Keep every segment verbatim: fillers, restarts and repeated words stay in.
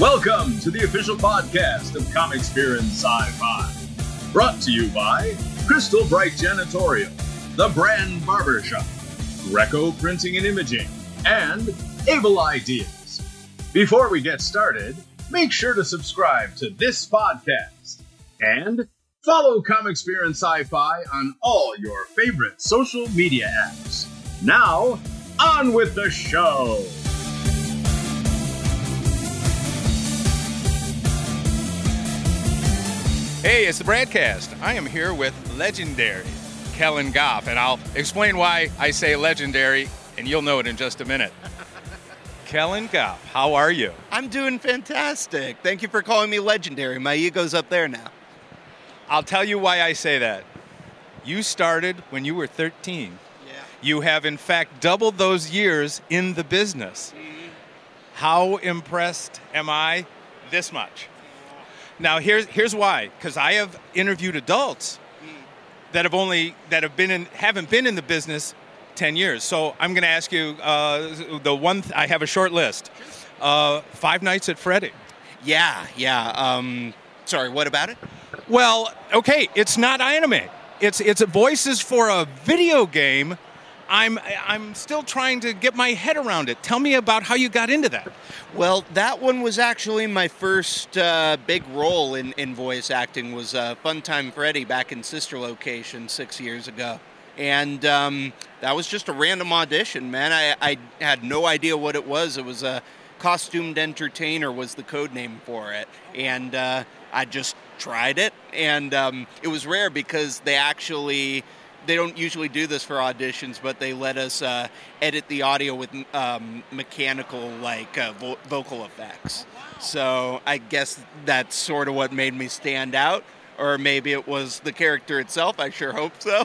Welcome to the official podcast of Comics, Beer, and Sci-Fi. Brought to you by Crystal Bright Janitorial, The Brand Barbershop, Greco Printing and Imaging, and Able Ideas. Before we get started, make sure to subscribe to this podcast and follow Comics, Beer, and Sci-Fi on all your favorite social media apps. Now, on with the show! Hey, it's the Bradcast. I am here with legendary Kellen Goff, and I'll explain why I say legendary, and you'll know it in just a minute. Kellen Goff, how are you? I'm doing fantastic. Thank you for calling me legendary. My ego's up there now. I'll tell you why I say that. You started when you were thirteen. Yeah. You have, in fact, doubled those years in the business. Mm-hmm. How impressed am I? This much. Now, here's here's why, because I have interviewed adults that have only that have been in haven't been in the business ten years. So I'm going to ask you uh, the one. Th- I have a short list. Uh, Five Nights at Freddy. Yeah, yeah. Um, sorry, what about it? Well, okay, it's not anime. It's it's voices for a video game. I'm I'm still trying to get my head around it. Tell me about how you got into that. Well, that one was actually my first uh, big role in, in voice acting was uh, Funtime Freddy back in Sister Location six years ago. And um, that was just a random audition, man. I, I had no idea what it was. It was a costumed entertainer was the code name for it. And uh, I just tried it. And um, it was rare because they actually... They don't usually do this for auditions, but they let us uh, edit the audio with um, mechanical, like, uh, vo- vocal effects. Oh, wow. So I guess that's sort of what made me stand out, or maybe it was the character itself. I sure hope so.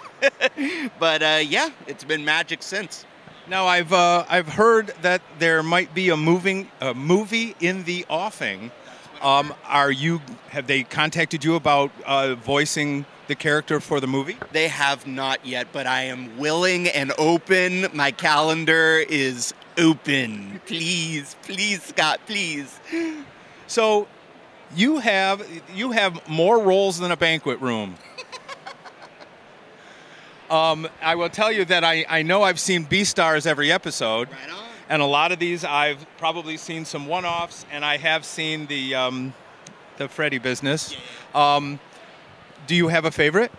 But, uh, yeah, it's been magic since. Now, I've uh, I've heard that there might be a, moving, a movie in the offing. Um, are you? Have they contacted you about uh, voicing the character for the movie? They have not yet, but I am willing and open. My calendar is open. Please, please, Scott, please. So you have you have more roles than a banquet room. um, I will tell you that I, I know I've seen Beastars every episode. Right on. And a lot of these I've probably seen some one-offs, and I have seen the um, the Freddy business. Yeah. Um, Do you have a favorite?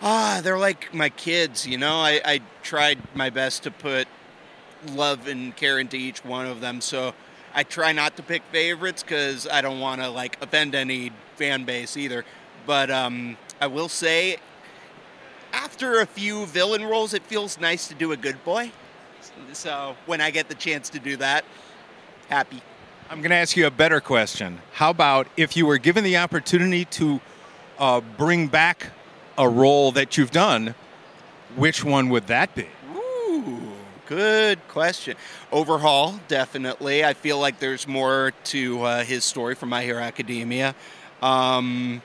Ah, they're like my kids, you know. I, I tried my best to put love and care into each one of them. So I try not to pick favorites because I don't want to, like, offend any fan base either. But um, I will say, after a few villain roles, it feels nice to do a good boy. So when I get the chance to do that, happy. I'm going to ask you a better question. How about if you were given the opportunity to... Uh, bring back a role that you've done, which one would that be? Ooh, good question. Overhaul, definitely. I feel like there's more to uh, his story from My Hero Academia. Um,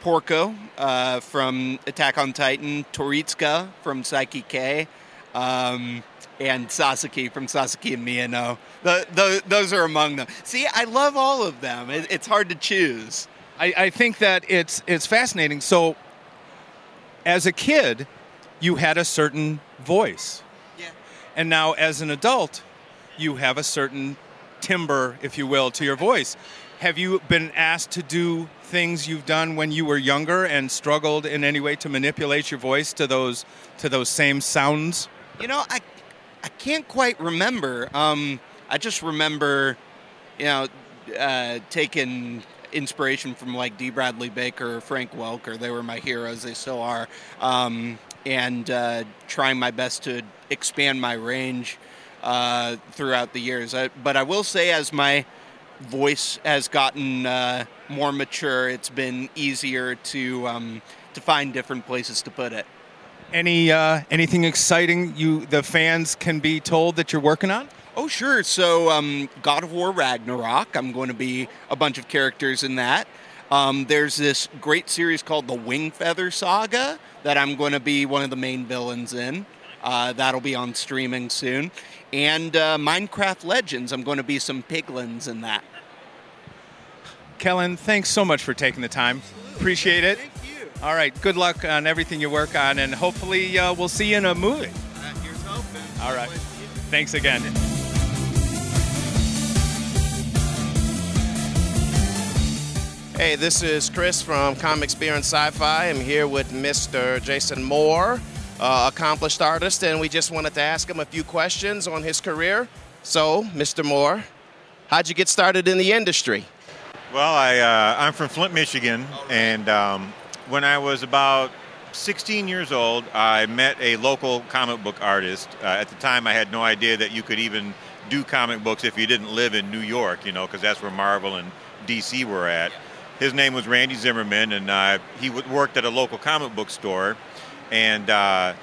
Porco uh, from Attack on Titan, Toritsuka from Saiki K, um, and Sasaki from Sasaki and Miyano. The, the, those are among them. See, I love all of them. It, it's hard to choose. I, I think that it's it's fascinating. So, as a kid, you had a certain voice. Yeah. And now, as an adult, you have a certain timbre, if you will, to your voice. Have you been asked to do things you've done when you were younger and struggled in any way to manipulate your voice to those to those same sounds? You know, I, I can't quite remember. Um, I just remember, you know, uh, taking... inspiration from, like, D. Bradley Baker or Frank Welker. They were my heroes. They still are. Um, and uh, trying my best to expand my range uh, throughout the years. I, but I will say as my voice has gotten uh, more mature, it's been easier to um, to find different places to put it. Any uh, anything exciting you the fans can be told that you're working on? Oh, sure. So um, God of War Ragnarok, I'm going to be a bunch of characters in that. Um, there's this great series called the Wingfeather Saga that I'm going to be one of the main villains in. Uh, that'll be on streaming soon. And uh, Minecraft Legends, I'm going to be some piglins in that. Kellen, thanks so much for taking the time. Absolutely. Appreciate it. Thank you. All right, good luck on everything you work on, and hopefully uh, we'll see you in a movie. Uh, here's hoping. All right. Thanks again. Hey, this is Chris from Comics, Beer, and Sci-Fi. I'm here with Mister Jason Moore, uh, accomplished artist, and we just wanted to ask him a few questions on his career. So, Mister Moore, how'd you get started in the industry? Well, I, uh, I'm from Flint, Michigan, and um, when I was about sixteen years old, I met a local comic book artist. Uh, at the time, I had no idea that you could even do comic books if you didn't live in New York, you know, because that's where Marvel and D C were at. His name was Randy Zimmerman, and uh, he worked at a local comic book store. And uh,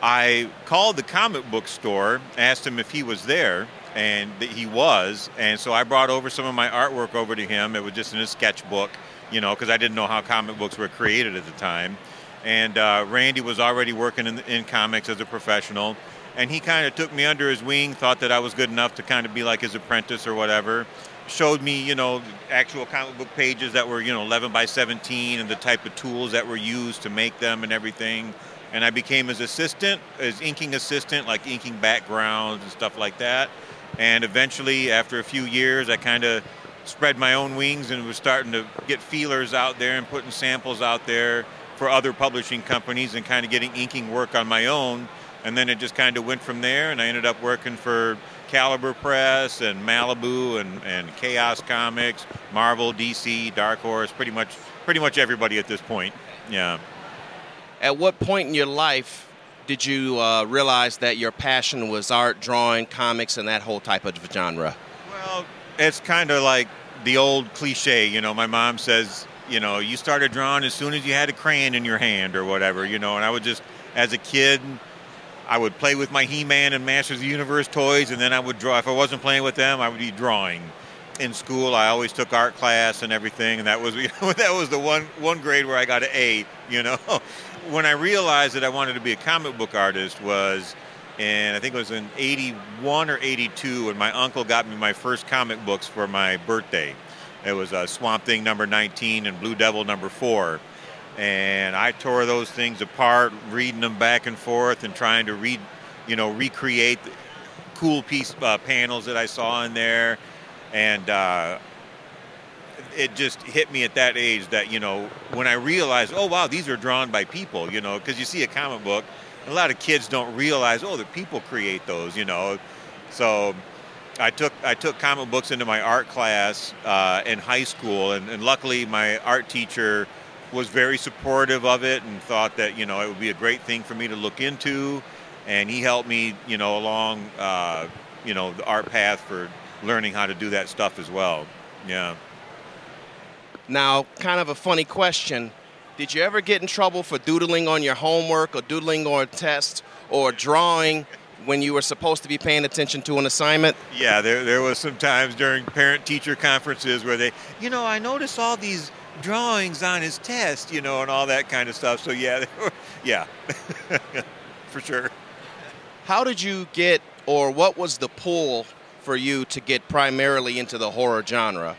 I called the comic book store, asked him if he was there, and he was. And so I brought over some of my artwork over to him. It was just in a sketchbook, you know, because I didn't know how comic books were created at the time. And uh, Randy was already working in, in comics as a professional. And he kind of took me under his wing, thought that I was good enough to kind of be like his apprentice or whatever. Showed me, you know, actual comic book pages that were, you know, eleven by seventeen and the type of tools that were used to make them and everything. And I became his assistant, his inking assistant, like inking backgrounds and stuff like that. And eventually, after a few years, I kind of spread my own wings and was starting to get feelers out there and putting samples out there for other publishing companies and kind of getting inking work on my own. And then it just kind of went from there, and I ended up working for Caliber Press and Malibu and, and Chaos Comics, Marvel, D C, Dark Horse, pretty much pretty much everybody at this point. Yeah. At what point in your life did you uh, realize that your passion was art, drawing, comics, and that whole type of genre? Well, it's kind of like the old cliche, you know, my mom says, you know, you started drawing as soon as you had a crayon in your hand or whatever, you know, and I would just, as a kid, I would play with my He-Man and Masters of the Universe toys, and then I would draw. If I wasn't playing with them, I would be drawing. In school, I always took art class and everything, and that was you know, that was the one, one grade where I got an A, you know. When I realized that I wanted to be a comic book artist was, and I think it was in eighty-one or eighty-two, when my uncle got me my first comic books for my birthday. It was uh, Swamp Thing number nineteen and Blue Devil number four. And I tore those things apart, reading them back and forth and trying to read, you know, recreate the cool piece uh, panels that I saw in there. And uh, it just hit me at that age that, you know, when I realized, oh, wow, these are drawn by people, you know, because you see a comic book, and a lot of kids don't realize, oh, the people create those, you know. So I took I took comic books into my art class uh, in high school, and, and luckily my art teacher was very supportive of it and thought that, you know, it would be a great thing for me to look into. And he helped me, you know, along, uh, you know, the art path for learning how to do that stuff as well. Yeah. Now, kind of a funny question. Did you ever get in trouble for doodling on your homework or doodling on tests or drawing when you were supposed to be paying attention to an assignment? Yeah, there there was some times during parent-teacher conferences where they, you know, I noticed all these drawings on his test, you know, and all that kind of stuff. So, yeah, yeah, for sure. How did you get, or what was the pull for you to get primarily into the horror genre?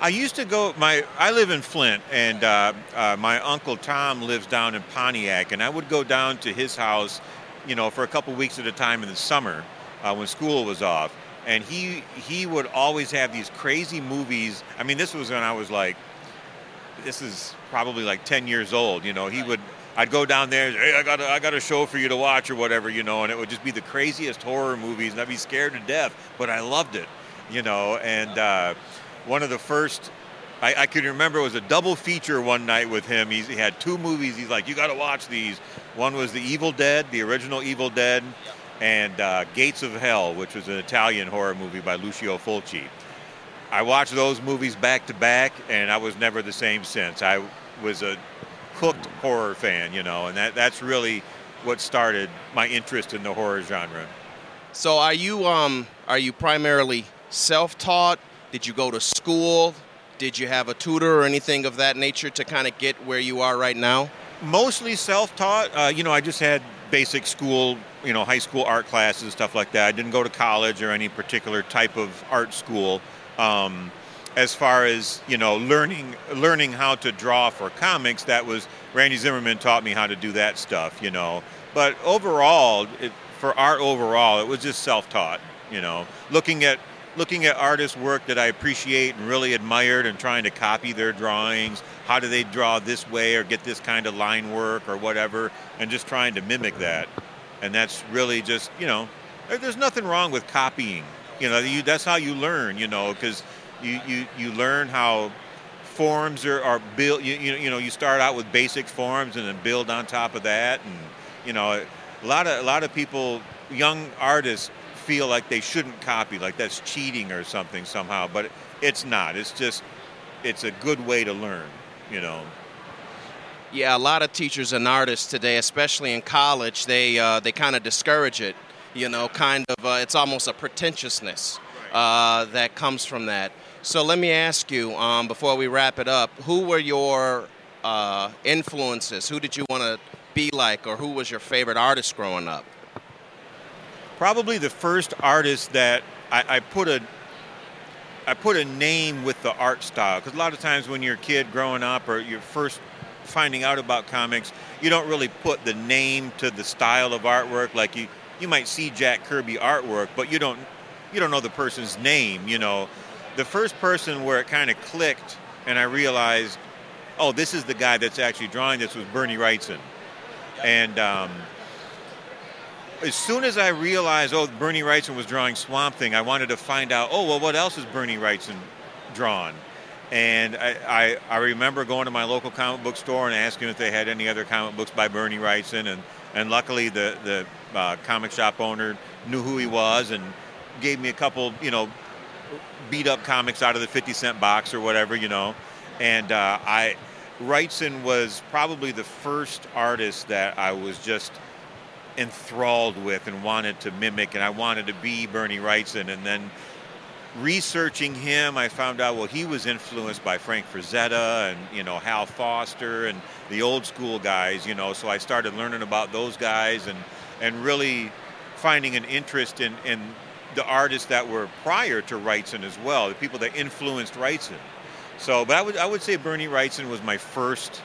I used to go, my I live in Flint, and uh, uh, my Uncle Tom lives down in Pontiac, and I would go down to his house, you know, for a couple weeks at a time in the summer uh, when school was off. And he he would always have these crazy movies. I mean, this was when I was like, this is probably like ten years old, you know. He would, I'd go down there, hey, I got a, I got a show for you to watch or whatever, you know, and it would just be the craziest horror movies, and I'd be scared to death, but I loved it, you know. And uh, one of the first, I, I can remember, it was a double feature one night with him. He's, he had two movies. He's like, you got to watch these. One was The Evil Dead, the original Evil Dead, and uh, Gates of Hell, which was an Italian horror movie by Lucio Fulci. I watched those movies back to back, and I was never the same since. I was a cooked horror fan, you know, and that, that's really what started my interest in the horror genre. So are you um are you primarily self-taught? Did you go to school? Did you have a tutor or anything of that nature to kind of get where you are right now? Mostly self-taught. Uh, you know, I just had basic school, you know, high school art classes and stuff like that. I didn't go to college or any particular type of art school. Um, as far as, you know, learning learning how to draw for comics. That was Randy Zimmerman taught me how to do that stuff, you know. But overall, it, for art overall, it was just self-taught, you know. Looking at looking at artists' work that I appreciate and really admired and trying to copy their drawings. How do they draw this way or get this kind of line work or whatever, and just trying to mimic that. And that's really just, you know, there's nothing wrong with copying. You know, you, that's how you learn, you know, because... You, you you learn how forms are, are built. You, you you know you start out with basic forms and then build on top of that. And you know a lot of a lot of people, young artists, feel like they shouldn't copy, like that's cheating or something somehow. But it, it's not. It's just it's a good way to learn. You know. Yeah, a lot of teachers and artists today, especially in college, they uh, they kind of discourage it. You know, kind of uh, it's almost a pretentiousness uh, that comes from that. So let me ask you, um, before we wrap it up, who were your uh, influences? Who did you want to be like, or who was your favorite artist growing up? Probably the first artist that I, I put a I put a name with the art style, because a lot of times when you're a kid growing up or you're first finding out about comics, you don't really put the name to the style of artwork. Like you, you might see Jack Kirby artwork, but you don't you don't know the person's name, you know. The first person where it kind of clicked and I realized, oh, this is the guy that's actually drawing this, was Bernie Wrightson. And um, as soon as I realized, oh, Bernie Wrightson was drawing Swamp Thing, I wanted to find out, oh, well, what else is Bernie Wrightson drawn? And I, I, I remember going to my local comic book store and asking if they had any other comic books by Bernie Wrightson. And, and luckily the, the uh, comic shop owner knew who he was and gave me a couple, you know, beat up comics out of the fifty cent box or whatever, you know. And uh, I, Wrightson was probably the first artist that I was just enthralled with and wanted to mimic, and I wanted to be Bernie Wrightson. And then researching him, I found out, well, he was influenced by Frank Frazetta and, you know, Hal Foster and the old school guys, you know. So I started learning about those guys and, and really finding an interest in, in the artists that were prior to Wrightson as well, the people that influenced Wrightson. So, but I would I would say Bernie Wrightson was my first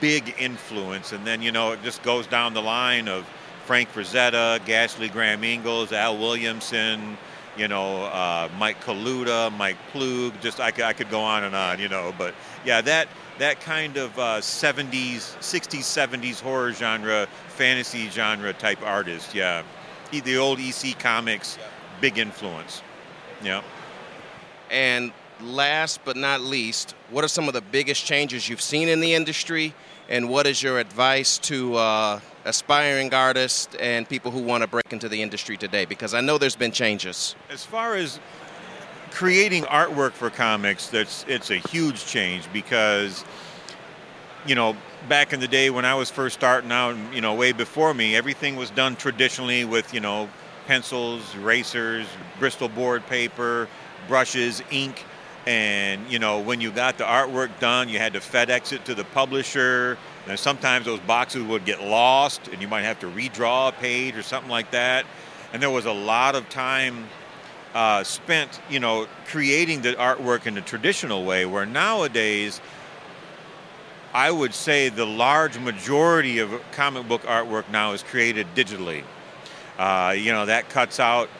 big influence, and then, you know, it just goes down the line of Frank Frazetta, Gashley Graham Ingles, Al Williamson, you know, uh, Mike Kaluta, Mike Plug. Just I could I could go on and on, you know. But yeah, that that kind of uh, seventies, sixties, seventies horror genre, fantasy genre type artist, yeah, the old E C Comics. Big influence. Yeah. And last but not least, what are some of the biggest changes you've seen in the industry, and what is your advice to uh, aspiring artists and people who want to break into the industry today? Because I know there's been changes. As far as creating artwork for comics, that's it's a huge change because, you know, back in the day when I was first starting out, you know, way before me, everything was done traditionally with, you know, pencils, erasers, Bristol board paper, brushes, ink. And, you know, when you got the artwork done, you had to FedEx it to the publisher. And sometimes those boxes would get lost and you might have to redraw a page or something like that. And there was a lot of time uh, spent, you know, creating the artwork in the traditional way, where nowadays, I would say the large majority of comic book artwork now is created digitally. Uh, you know, that cuts out,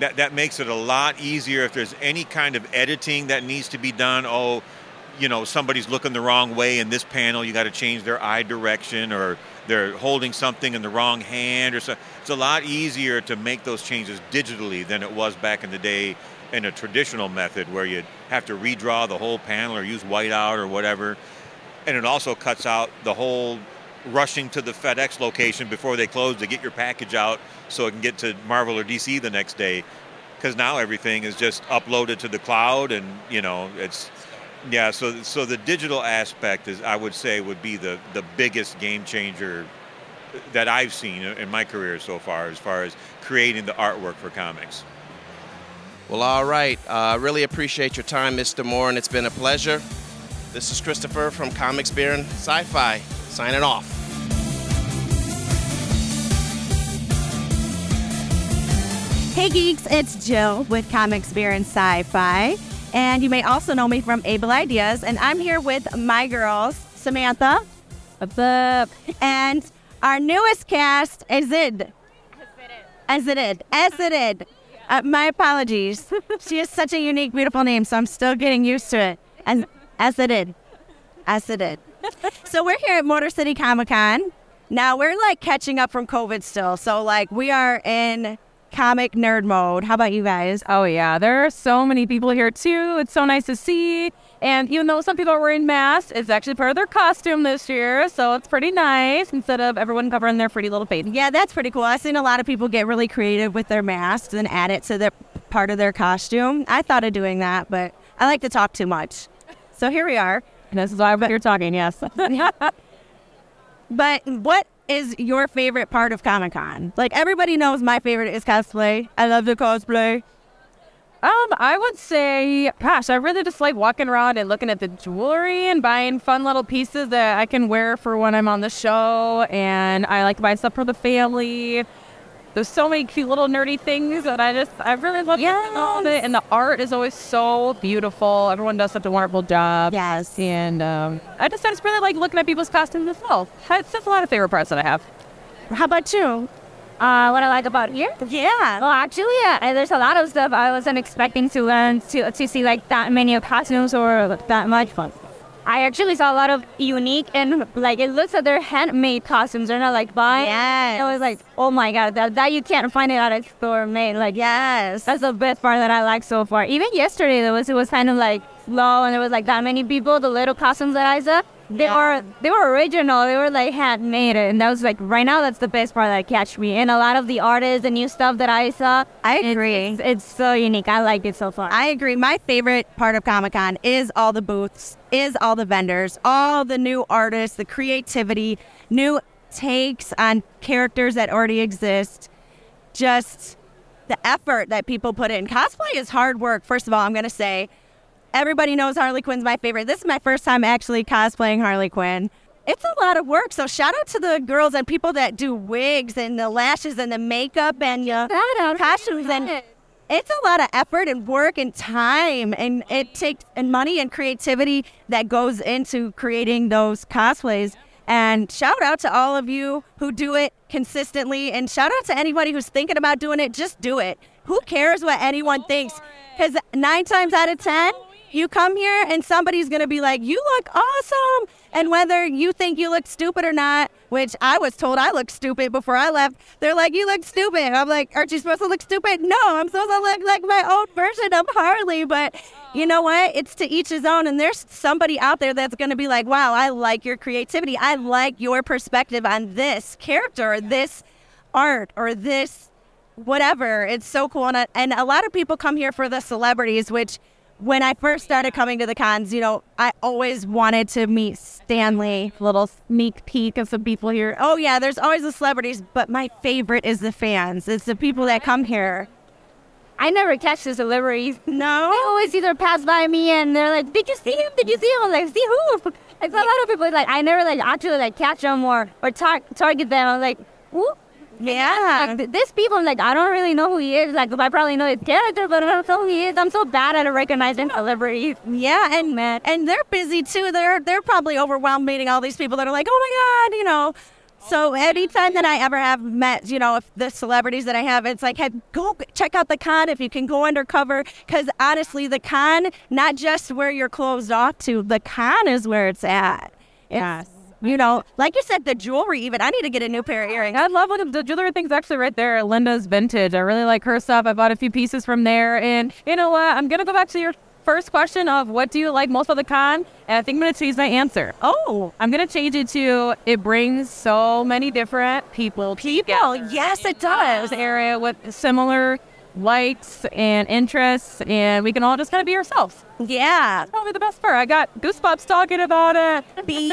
that, that makes it a lot easier if there's any kind of editing that needs to be done. Oh, you know, somebody's looking the wrong way in this panel. You got to change their eye direction, or they're holding something in the wrong hand or so. It's a lot easier to make those changes digitally than it was back in the day in a traditional method where you'd have to redraw the whole panel or use whiteout or whatever. And it also cuts out the whole rushing to the FedEx location before they close to get your package out so it can get to Marvel or D C the next day, because now everything is just uploaded to the cloud. And, you know, it's, yeah, so so the digital aspect is, I would say, would be the, the biggest game changer that I've seen in my career so far, as far as creating the artwork for comics. Well, all right. I uh, really appreciate your time, Mister Moore, and it's been a pleasure. This is Christopher from Comics, Beer, and Sci-Fi, signing off. Hey geeks, it's Jill with Comics, Beer, and Sci-Fi. And you may also know me from Able Ideas. And I'm here with my girls, Samantha. What's up? And our newest cast, Azid. Azid. Azid. Uh, my apologies. She has such a unique, beautiful name, so I'm still getting used to it. And Azid. Azid. So we're here at Motor City Comic Con. Now, we're, like, catching up from COVID still. So, like, we are in comic nerd mode. How about you guys? Oh, yeah. There are so many people here, too. It's so nice to see. And even though some people are wearing masks, it's actually part of their costume this year. So it's pretty nice instead of everyone covering their pretty little face. Yeah, that's pretty cool. I've seen a lot of people get really creative with their masks and add it to their part of their costume. I thought of doing that, but I like to talk too much. So here we are. And this is why we're here talking, yes. But what is your favorite part of Comic-Con? Like, everybody knows my favorite is cosplay. I love the cosplay. Um, I would say, gosh, I really just like walking around and looking at the jewelry and buying fun little pieces that I can wear for when I'm on the show. And I like to buy stuff for the family. There's so many cute little nerdy things that I just, I really love yes. all of it. And the art is always so beautiful. Everyone does such a wonderful job. Yes. And um, I just, I just really like looking at people's costumes as well. That's just a lot of favorite parts that I have. How about you? Uh, what I like about here? Yeah. Well, actually, yeah. There's a lot of stuff I wasn't expecting to learn, to, to see like that many costumes or that much fun. I actually saw a lot of unique and, like, it looks like they're handmade costumes. They're not, like, buying. Yes. I was like, oh, my God, that, that you can't find it at a store made. Like, yes. That's the best part that I like so far. Even yesterday, there was it was kind of, like, slow, and there was, like, that many people. The little costumes that I saw, they, yeah. are, they were original. They were, like, handmade. And that was, like, right now, that's the best part that catch me. And a lot of the artists and new stuff that I saw. I agree. It's, it's so unique. I like it so far. I agree. My favorite part of Comic-Con is all the booths. Is all the vendors, all the new artists, the creativity, new takes on characters that already exist, just the effort that people put in. Cosplay is hard work, first of all, I'm going to say. Everybody knows Harley Quinn's my favorite. This is my first time actually cosplaying Harley Quinn. It's a lot of work, so shout out to the girls and people that do wigs and the lashes and the makeup and your costumes and... It's a lot of effort and work and time and it takes and money and creativity that goes into creating those cosplays. And shout out to all of you who do it consistently. And shout out to anybody who's thinking about doing it. Just do it. Who cares what anyone thinks? Because nine times out of ten, you come here and somebody's going to be like, you look awesome. And whether you think you look stupid or not, which I was told I looked stupid before I left, they're like, you look stupid. And I'm like, aren't you supposed to look stupid? No, I'm supposed to look like my own version of Harley. But you know what? It's to each his own. And there's somebody out there that's going to be like, wow, I like your creativity. I like your perspective on this character or this art or this whatever. It's so cool. And, I, and a lot of people come here for the celebrities, which... When I first started coming to the cons, you know, I always wanted to meet Stan Lee. Little sneak peek of some people here. Oh, yeah, there's always the celebrities, but my favorite is the fans. It's the people that come here. I never catch the celebrities. No? They always either pass by me and they're like, did you see him? Did you see him? I'm like, see who? Like, a lot of people, like, I never, like, actually, like, catch them or, or tar- target them. I'm like, who? Yeah. Like, these people, like, I don't really know who he is. Like, I probably know his character, but I don't know who he is. I'm so bad at recognizing celebrities. Yeah, and man, and they're busy, too. They're they're probably overwhelmed meeting all these people that are like, oh, my God, you know. So anytime that I ever have met, you know, if the celebrities that I have, it's like, hey, go check out the con if you can go undercover. Because, honestly, the con, not just where you're closed off to, the con is where it's at. Yes. You know, like you said, the jewelry even. I need to get a new pair of earrings. I love what the jewelry thing's actually right there. Linda's Vintage. I really like her stuff. I bought a few pieces from there. And you know what? I'm going to go back to your first question of what do you like most about the con? And I think I'm going to change my answer. Oh. I'm going to change it to it brings so many different people People. Together. Yes, it does. Area with similar likes and interests, and we can all just kind of be ourselves. Yeah. That's probably the best part. I got goosebumps talking about it. Be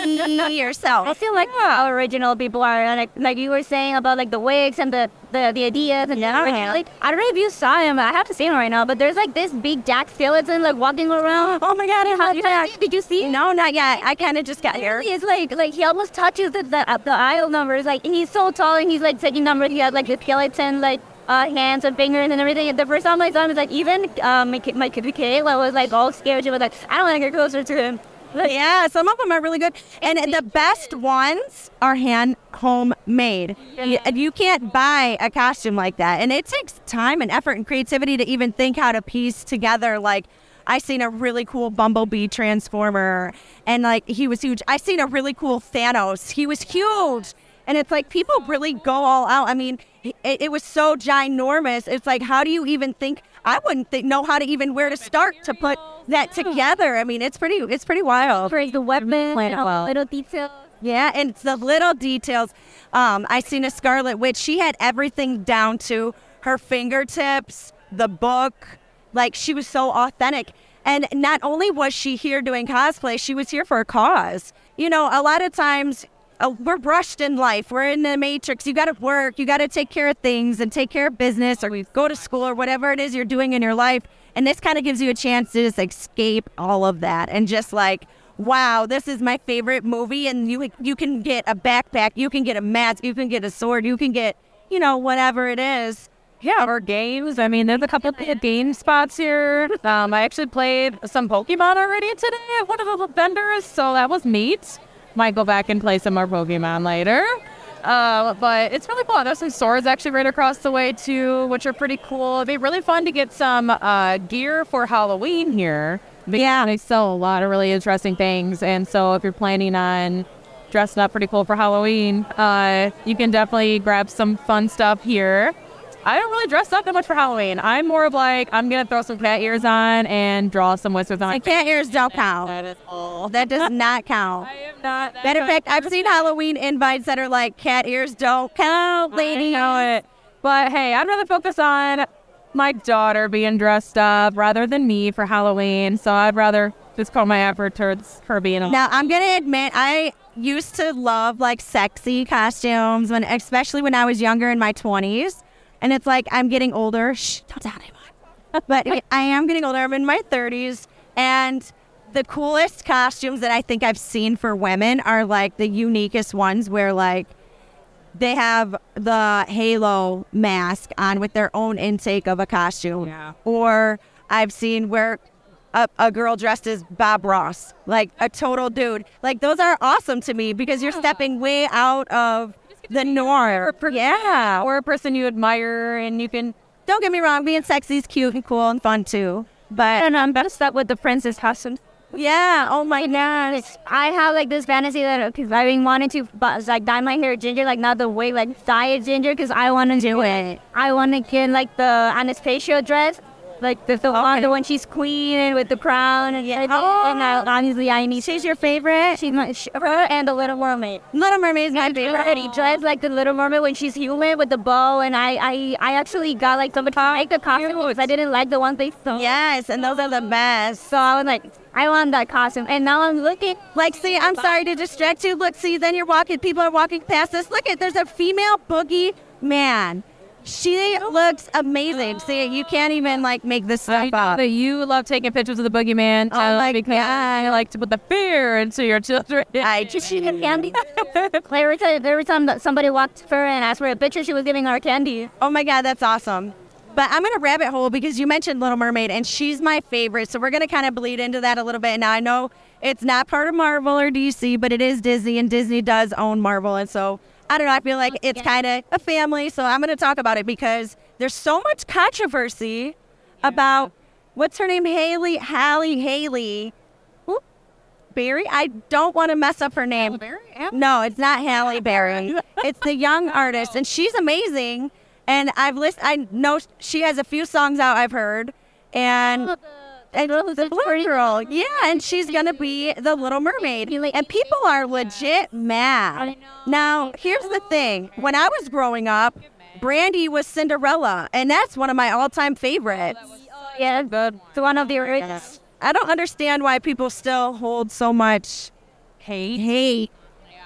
yourself. I feel like yeah. original people are, like like you were saying about like the wigs and the, the, the ideas. And yeah. the like, I don't know if you saw him. I have to see him right now, but there's like this big Jack Skellington like walking around. Oh my God, how did, you, did you see? No, not yet. I kind of just got here. It's like, like he almost touches the, the, the aisle numbers. Like, he's so tall and he's like taking numbers. He has like the skeleton like uh, hands and fingers and everything. And the first time I saw him was like, even um, my kid, my kid Kayla was like all scared. She was like, I don't want to get closer to him. But yeah, some of them are really good. And the best ones are hand homemade. You, you can't buy a costume like that. And it takes time and effort and creativity to even think how to piece together. Like, I seen a really cool Bumblebee transformer, and like he was huge. I seen a really cool Thanos. He was huge. And it's like people really go all out. I mean, it, it was so ginormous. It's like, how do you even think? I wouldn't th- know how to even where to start to put that together. I mean, it's pretty it's pretty wild. For the weapon, and all little details. Yeah, and it's the little details. Um, I seen a Scarlet Witch. She had everything down to her fingertips, the book. Like, she was so authentic. And not only was she here doing cosplay, she was here for a cause. You know, a lot of times... Uh, we're brushed in life. We're in the matrix. You got to work. You got to take care of things and take care of business, or go to school, or whatever it is you're doing in your life. And this kind of gives you a chance to just escape all of that and just like, wow, this is my favorite movie. And you you can get a backpack. You can get a mask. You can get a sword. You can get, you know, whatever it is. Yeah, or games. I mean, there's a couple of game spots here. Um, I actually played some Pokemon already today at one of the vendors, so that was neat. Might go back and play some more Pokemon later. Uh, but it's really cool. There's some stores actually right across the way too, which are pretty cool. It'd be really fun to get some uh, gear for Halloween here. Yeah. They sell a lot of really interesting things. And so if you're planning on dressing up pretty cool for Halloween, uh, you can definitely grab some fun stuff here. I don't really dress up that much for Halloween. I'm more of like, I'm going to throw some cat ears on and draw some whiskers on. And cat ears don't count. That is all. That does not count. I am not. Matter of fact, I've seen Halloween invites that are like, cat ears don't count, ladies. I know it. But hey, I'd rather focus on my daughter being dressed up rather than me for Halloween. So I'd rather just call my effort towards her being a... Now, I'm going to admit, I used to love like sexy costumes, when, especially when I was younger in my twenties. And it's like, I'm getting older. Shh, don't tell anyone. But I am getting older. I'm in my thirties. And the coolest costumes that I think I've seen for women are like the uniquest ones where like they have the halo mask on with their own intake of a costume. Yeah. Or I've seen where a, a girl dressed as Bob Ross, like a total dude. Like, those are awesome to me because you're stepping way out of the norm. Or per- yeah. Or a person you admire, and you can... Don't get me wrong, being sexy is cute and cool and fun too. But... And I'm best up with the princess costume. Yeah. Oh my gosh. I have like this fantasy that cause I've been wanting to like dye my hair ginger, like not the way, like dye it ginger because I want to do it. I want to get like the Anastasia dress, like the, the, okay. one, the one she's queen and with the crown. And, yeah. oh. and uh, obviously I need... She's your favorite? She's my, she, her and the Little Mermaid. Little Mermaid's my favorite. She dressed like the Little Mermaid when she's human with the bow. And I I, I actually got like somebody to make the costume because I didn't like the ones they sold. Yes, and those are the best. So I was like, I want that costume. And now I'm looking. Like, see, I'm sorry to distract you. Look, see, then you're walking. People are walking past us. Look, at there's a female boogey man. She looks amazing. See, you can't even, like, make this stuff up. You love taking pictures of the boogeyman. Oh, uh, my because God. I like to put the fear into your children. I just... She had candy. Every time that somebody walked to her and asked for a picture, she was giving her candy. Oh, my God, that's awesome. But I'm going to rabbit hole because you mentioned Little Mermaid, and she's my favorite. So we're going to kind of bleed into that a little bit. Now, I know it's not part of Marvel or D C, but it is Disney, and Disney does own Marvel, and so... I don't know, I feel like it's kind of a family, so I'm going to talk about it because there's so much controversy yeah. about, what's her name, Haley, Hallie, Haley, Ooh, Berry? I don't want to mess up her name. Berry? No, it's not Halle Berry. It's the young artist, and she's amazing, and I've list- I know she has a few songs out I've heard, and... And the blue girl, yeah, and she's gonna be the Little Mermaid, and people are legit mad. Now, here's the thing: when I was growing up, Brandy was Cinderella, and that's one of my all-time favorites. Yeah, it's one of the originals. I don't understand why people still hold so much hate. Hate.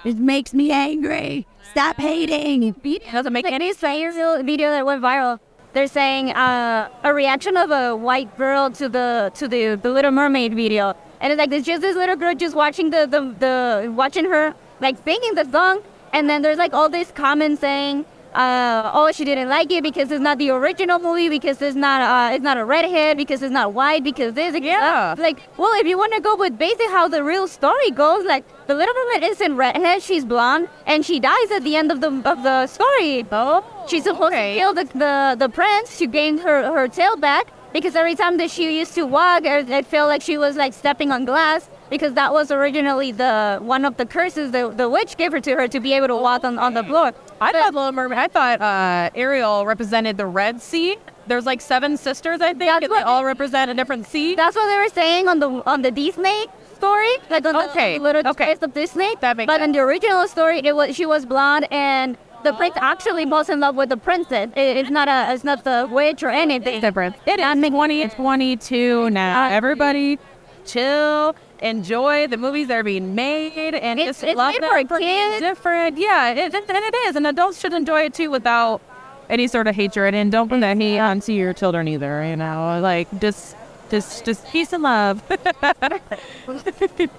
It makes me angry. Stop hating. It doesn't make any sense. Video that went viral. They're saying uh, a reaction of a white girl to the to the, the Little Mermaid video, and it's like there's just this little girl just watching the, the the watching her like singing the song, and then there's like all these comments saying uh, oh, she didn't like it because it's not the original movie, because it's not uh, it's not a redhead, because it's not white, because this. Yeah. Uh, like, well, if you want to go with basically how the real story goes, like, the Little Mermaid isn't redhead, she's blonde, and she dies at the end of the of the story. Oh, she's supposed okay. to kill the, the, the prince. She gained her, her tail back, because every time that she used to walk, it felt like she was, like, stepping on glass, because that was originally the one of the curses the the witch gave her to her to be able to walk on, on the floor. I but, thought Little Mermaid, I thought uh, Ariel represented the Red Sea. There's like seven sisters, I think, and what, they all represent a different sea. That's what they were saying on the on the Disney story, like on okay. the little okay. of Disney. That makes but sense. In the original story, it was she was blonde, and the prince actually falls in love with the princess. It, it's not a it's not the witch or anything. It's different. It is twenty twenty-two now. Uh, Everybody, chill. Enjoy the movies that are being made, and it's, just it's love them for kids. Different, yeah, it, it, and it is, and adults should enjoy it too without any sort of hatred, and don't put that hate onto your children either. You know, like just, just, just peace and love.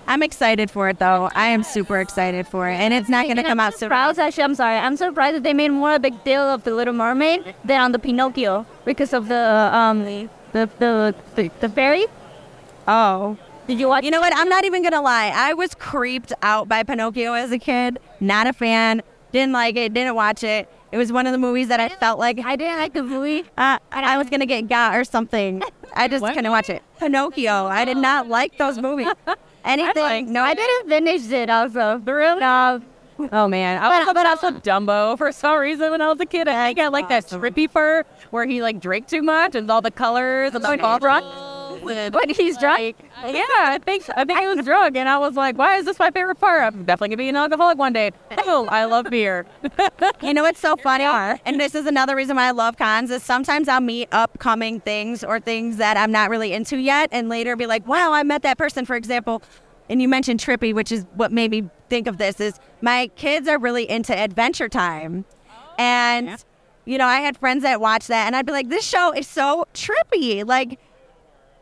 I'm excited for it, though. I am super excited for it, and it's not going to come I'm out soon. Actually, I'm sorry, I'm surprised that they made more a big deal of the Little Mermaid than on the Pinocchio because of the um the the the, the, the fairy. Oh. Did you watch? You know what? I'm not even going to lie. I was creeped out by Pinocchio as a kid. Not a fan. Didn't like it. Didn't watch it. It was one of the movies that I, I felt like... I didn't like the movie. Uh, I was going to get got or something. I just couldn't watch it. Pinocchio. I did not like those movies. Anything. I no, I didn't finish it also. For real? No. Oh, man. I was but, about but, Dumbo for some reason when I was a kid. I got like that trippy fur where he like drank too much and all the colors and the ball rock. But he's drunk. Like, yeah, I think I think he was drunk, and I was like, "Why is this my favorite part? I'm definitely gonna be an alcoholic one day." Oh, I love beer. You know what's so funny? And this is another reason why I love cons is sometimes I'll meet upcoming things or things that I'm not really into yet, and later be like, "Wow, I met that person." For example, and you mentioned trippy, which is what made me think of this. Is my kids are really into Adventure Time, and yeah. you know, I had friends that watched that, and I'd be like, "This show is so trippy," like.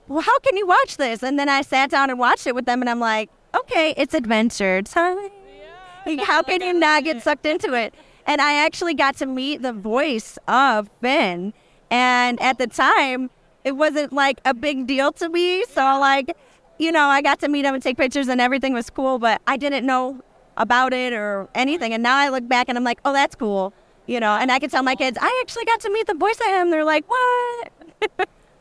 Well, how can you watch this? And then I sat down and watched it with them, and I'm like, okay, it's Adventure Time. Yeah, how can you not get sucked into it? And I actually got to meet the voice of Ben, and at the time, it wasn't, like, a big deal to me. So, like, you know, I got to meet him and take pictures, and everything was cool, but I didn't know about it or anything. And now I look back, and I'm like, oh, that's cool, you know. And I can tell my kids, I actually got to meet the voice of him. They're like, what?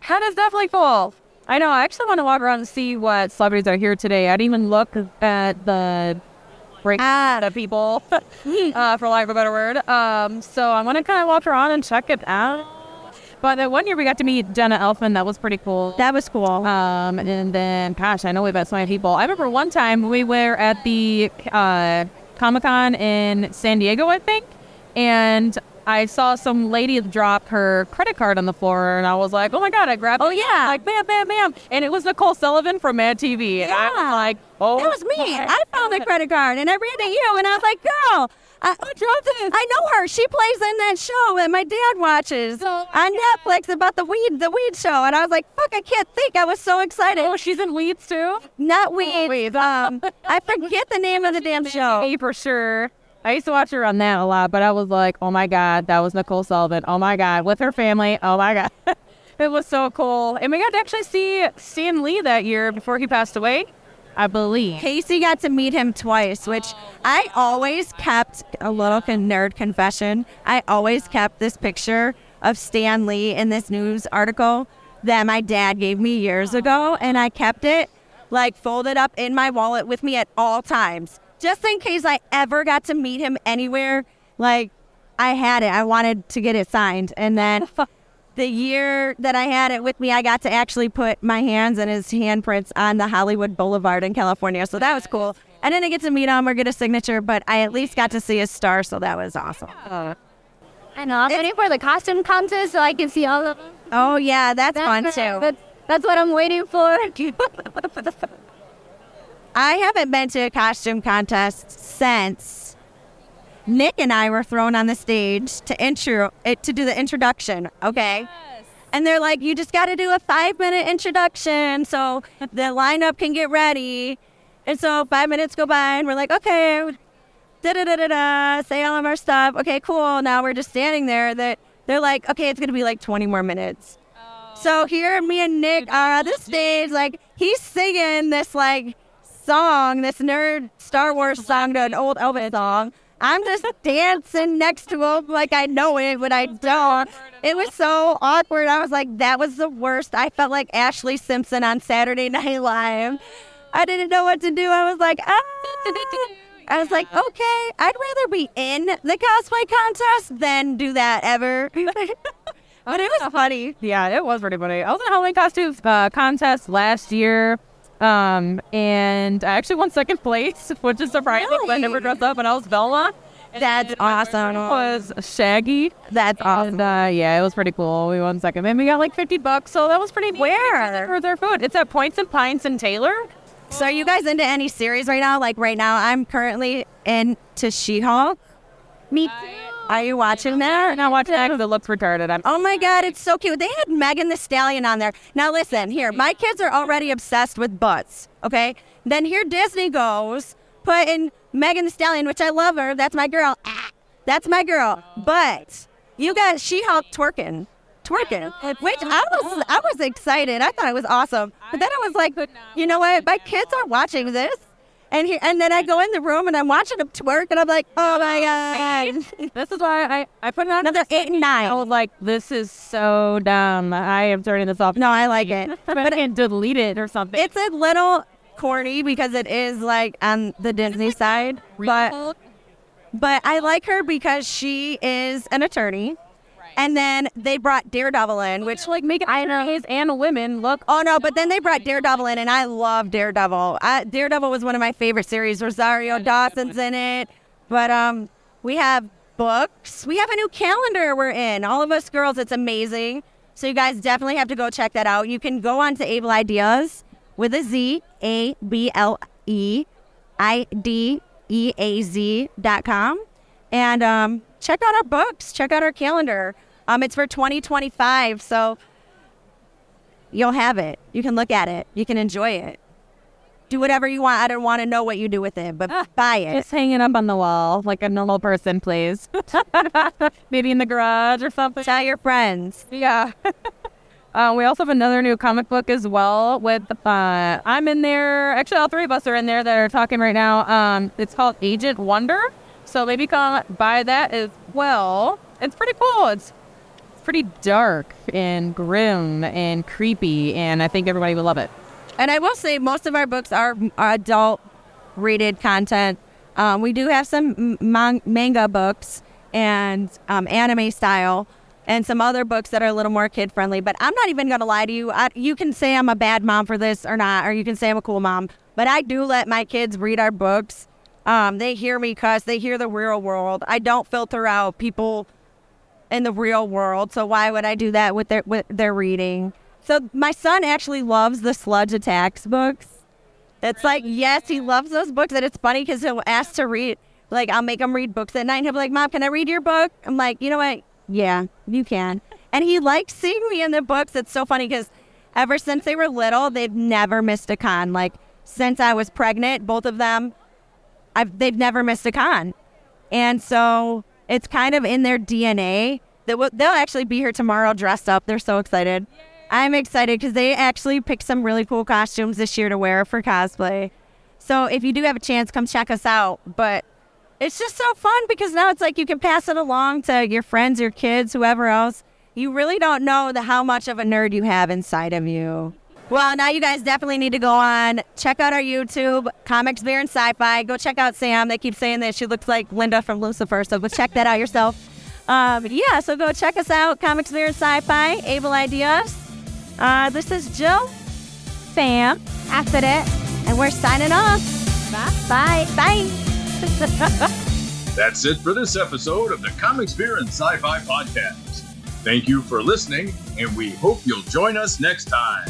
How does that play fall? I know. I actually want to walk around and see what celebrities are here today. I'd even look at the break ah. of people, uh, for lack of a better word. Um, so I want to kind of walk around and check it out. But uh, one year we got to meet Jenna Elfman. That was pretty cool. That was cool. Um, and then, gosh, I know we met so many people. I remember one time we were at the uh, Comic-Con in San Diego, I think, and I saw some lady drop her credit card on the floor, and I was like, oh, my God, I grabbed oh, it. Oh, yeah. Like, bam, bam, bam. And it was Nicole Sullivan from Mad T V. And yeah. I was like, oh. That was me. God. I found the credit card, and I ran to you, and I was like, girl. I, Who dropped it? I know her. She plays in that show that my dad watches oh, on God. Netflix about the weed the weed show. And I was like, fuck, I can't think. I was so excited. Oh, she's in Weeds, too? Not Weeds. Oh, Weeds. Um, I forget the name of the damn show. Hey, for sure. I used to watch her on that a lot, but I was like, oh, my God, that was Nicole Sullivan. Oh, my God, with her family. Oh, my God. It was so cool. And we got to actually see Stan Lee that year before he passed away, I believe. Casey got to meet him twice, which I always kept a little nerd confession. I always kept this picture of Stan Lee in this news article that my dad gave me years ago, and I kept it, like, folded up in my wallet with me at all times. Just in case I ever got to meet him anywhere, like, I had it. I wanted to get it signed. And then the year that I had it with me, I got to actually put my hands and his handprints on the Hollywood Boulevard in California. So that was cool. I didn't get to meet him or get a signature, but I at least got to see his star, so that was awesome. Uh, I know. I'm waiting for the costume contest so I can see all of them. Oh, yeah. That's, that's fun, too. That's, that's what I'm waiting for. I haven't been to a costume contest since Nick and I were thrown on the stage to intro to do the introduction, okay? Yes. And they're like, you just got to do a five-minute introduction so the lineup can get ready. And so five minutes go by, and we're like, okay, da da da da da, say all of our stuff. Okay, cool. Now we're just standing there. That they're like, okay, it's gonna be like twenty more minutes. Oh. So here, me and Nick are on the stage. Like he's singing this like song, this nerd Star Wars song to an old Elvis song. I'm just dancing next to him like I know it, but I don't. It was so awkward. I was like, that was the worst. I felt like Ashley Simpson on Saturday Night Live. I didn't know what to do. I was like, ah. I was like, okay, I'd rather be in the cosplay contest than do that ever. But it was funny. Yeah, it was pretty funny. I was in a Halloween costumes uh, contest last year. Um, and I actually won second place, which is surprising because really? I never dressed up, and I was Velma. That's awesome. Was Shaggy. That's and, awesome. Uh, yeah, it was pretty cool. We won second, and we got like fifty bucks, so that was pretty neat. Where? For their food. It's at Points and Pines in Taylor. So are you guys into any series right now? Like right now, I'm currently into She-Hulk. Me too. I- Are you watching that? No, watching that because it looks retarded. I'm- oh my God, it's so cute. They had Megan the Stallion on there. Now listen, here, my kids are already obsessed with butts, okay? Then here Disney goes, put in Megan the Stallion, which I love her. That's my girl. Ah, that's my girl. But you got She-Hulk twerking. Twerking. Which I was I was excited. I thought it was awesome. But then I was like, you know what? My kids are watching this. And here, and then I go in the room and I'm watching them twerk and I'm like, oh my God. This is why I, I put it on. Another eight and nine. I was like, this is so dumb. I am turning this off. No, I like it. But I can delete it or something. It's a little corny because it is like on the Disney side. But, but I like her because she is an attorney. And then they brought Daredevil in, which like make I know his and women look. Oh no! But then they brought Daredevil in, and I love Daredevil. I, Daredevil was one of my favorite series. Rosario Dawson's in it, but um, we have books. We have a new calendar we're in. All of us girls, it's amazing. So you guys definitely have to go check that out. You can go on to Able Ideas with a Z, A B L E I D E A Z dot com, and um, check out our books. Check out our calendar. Um, it's for twenty twenty-five, so you'll have it. You can look at it. You can enjoy it. Do whatever you want. I don't want to know what you do with it, but ah, buy it. Just hang it up on the wall like a normal person, please. Maybe in the garage or something. Tell your friends. Yeah. uh, we also have another new comic book as well. With uh, I'm in there. Actually, all three of us are in there that are talking right now. Um, it's called Agent Wonder, so maybe come buy that as well. It's pretty cool. It's pretty dark and grim and creepy, and I think everybody will love it. And I will say most of our books are, are adult-rated content. Um, we do have some man- manga books and um, anime style and some other books that are a little more kid-friendly, but I'm not even going to lie to you. I, you can say I'm a bad mom for this or not, or you can say I'm a cool mom, but I do let my kids read our books. Um, they hear me cuss. They hear the real world. I don't filter out people in the real world, so why would I do that with their with their reading? So my son actually loves the Sludge Attacks books. It's like, yes, he loves those books, and it's funny because he'll ask to read. Like, I'll make him read books at night, and he'll be like, Mom, can I read your book? I'm like, you know what? Yeah, you can. And he likes seeing me in the books. It's so funny because ever since they were little, they've never missed a con. Like, since I was pregnant, both of them, I've, they've never missed a con. And so it's kind of in their D N A. They'll actually be here tomorrow dressed up. They're so excited. Yay. I'm excited because they actually picked some really cool costumes this year to wear for cosplay. So if you do have a chance, come check us out. But it's just so fun because now it's like you can pass it along to your friends, your kids, whoever else. You really don't know the, how much of a nerd you have inside of you. Well, now you guys definitely need to go on. Check out our YouTube, Comics, Beer, and Sci-Fi. Go check out Sam. They keep saying that she looks like Linda from Lucifer, so go check that out yourself. Um, yeah, so go check us out, Comics, Beer, and Sci-Fi, Able Ideas. Uh, this is Jill, Sam, after that, and we're signing off. Bye. Bye. Bye. That's it for this episode of the Comics, Beer, and Sci-Fi podcast. Thank you for listening, and we hope you'll join us next time.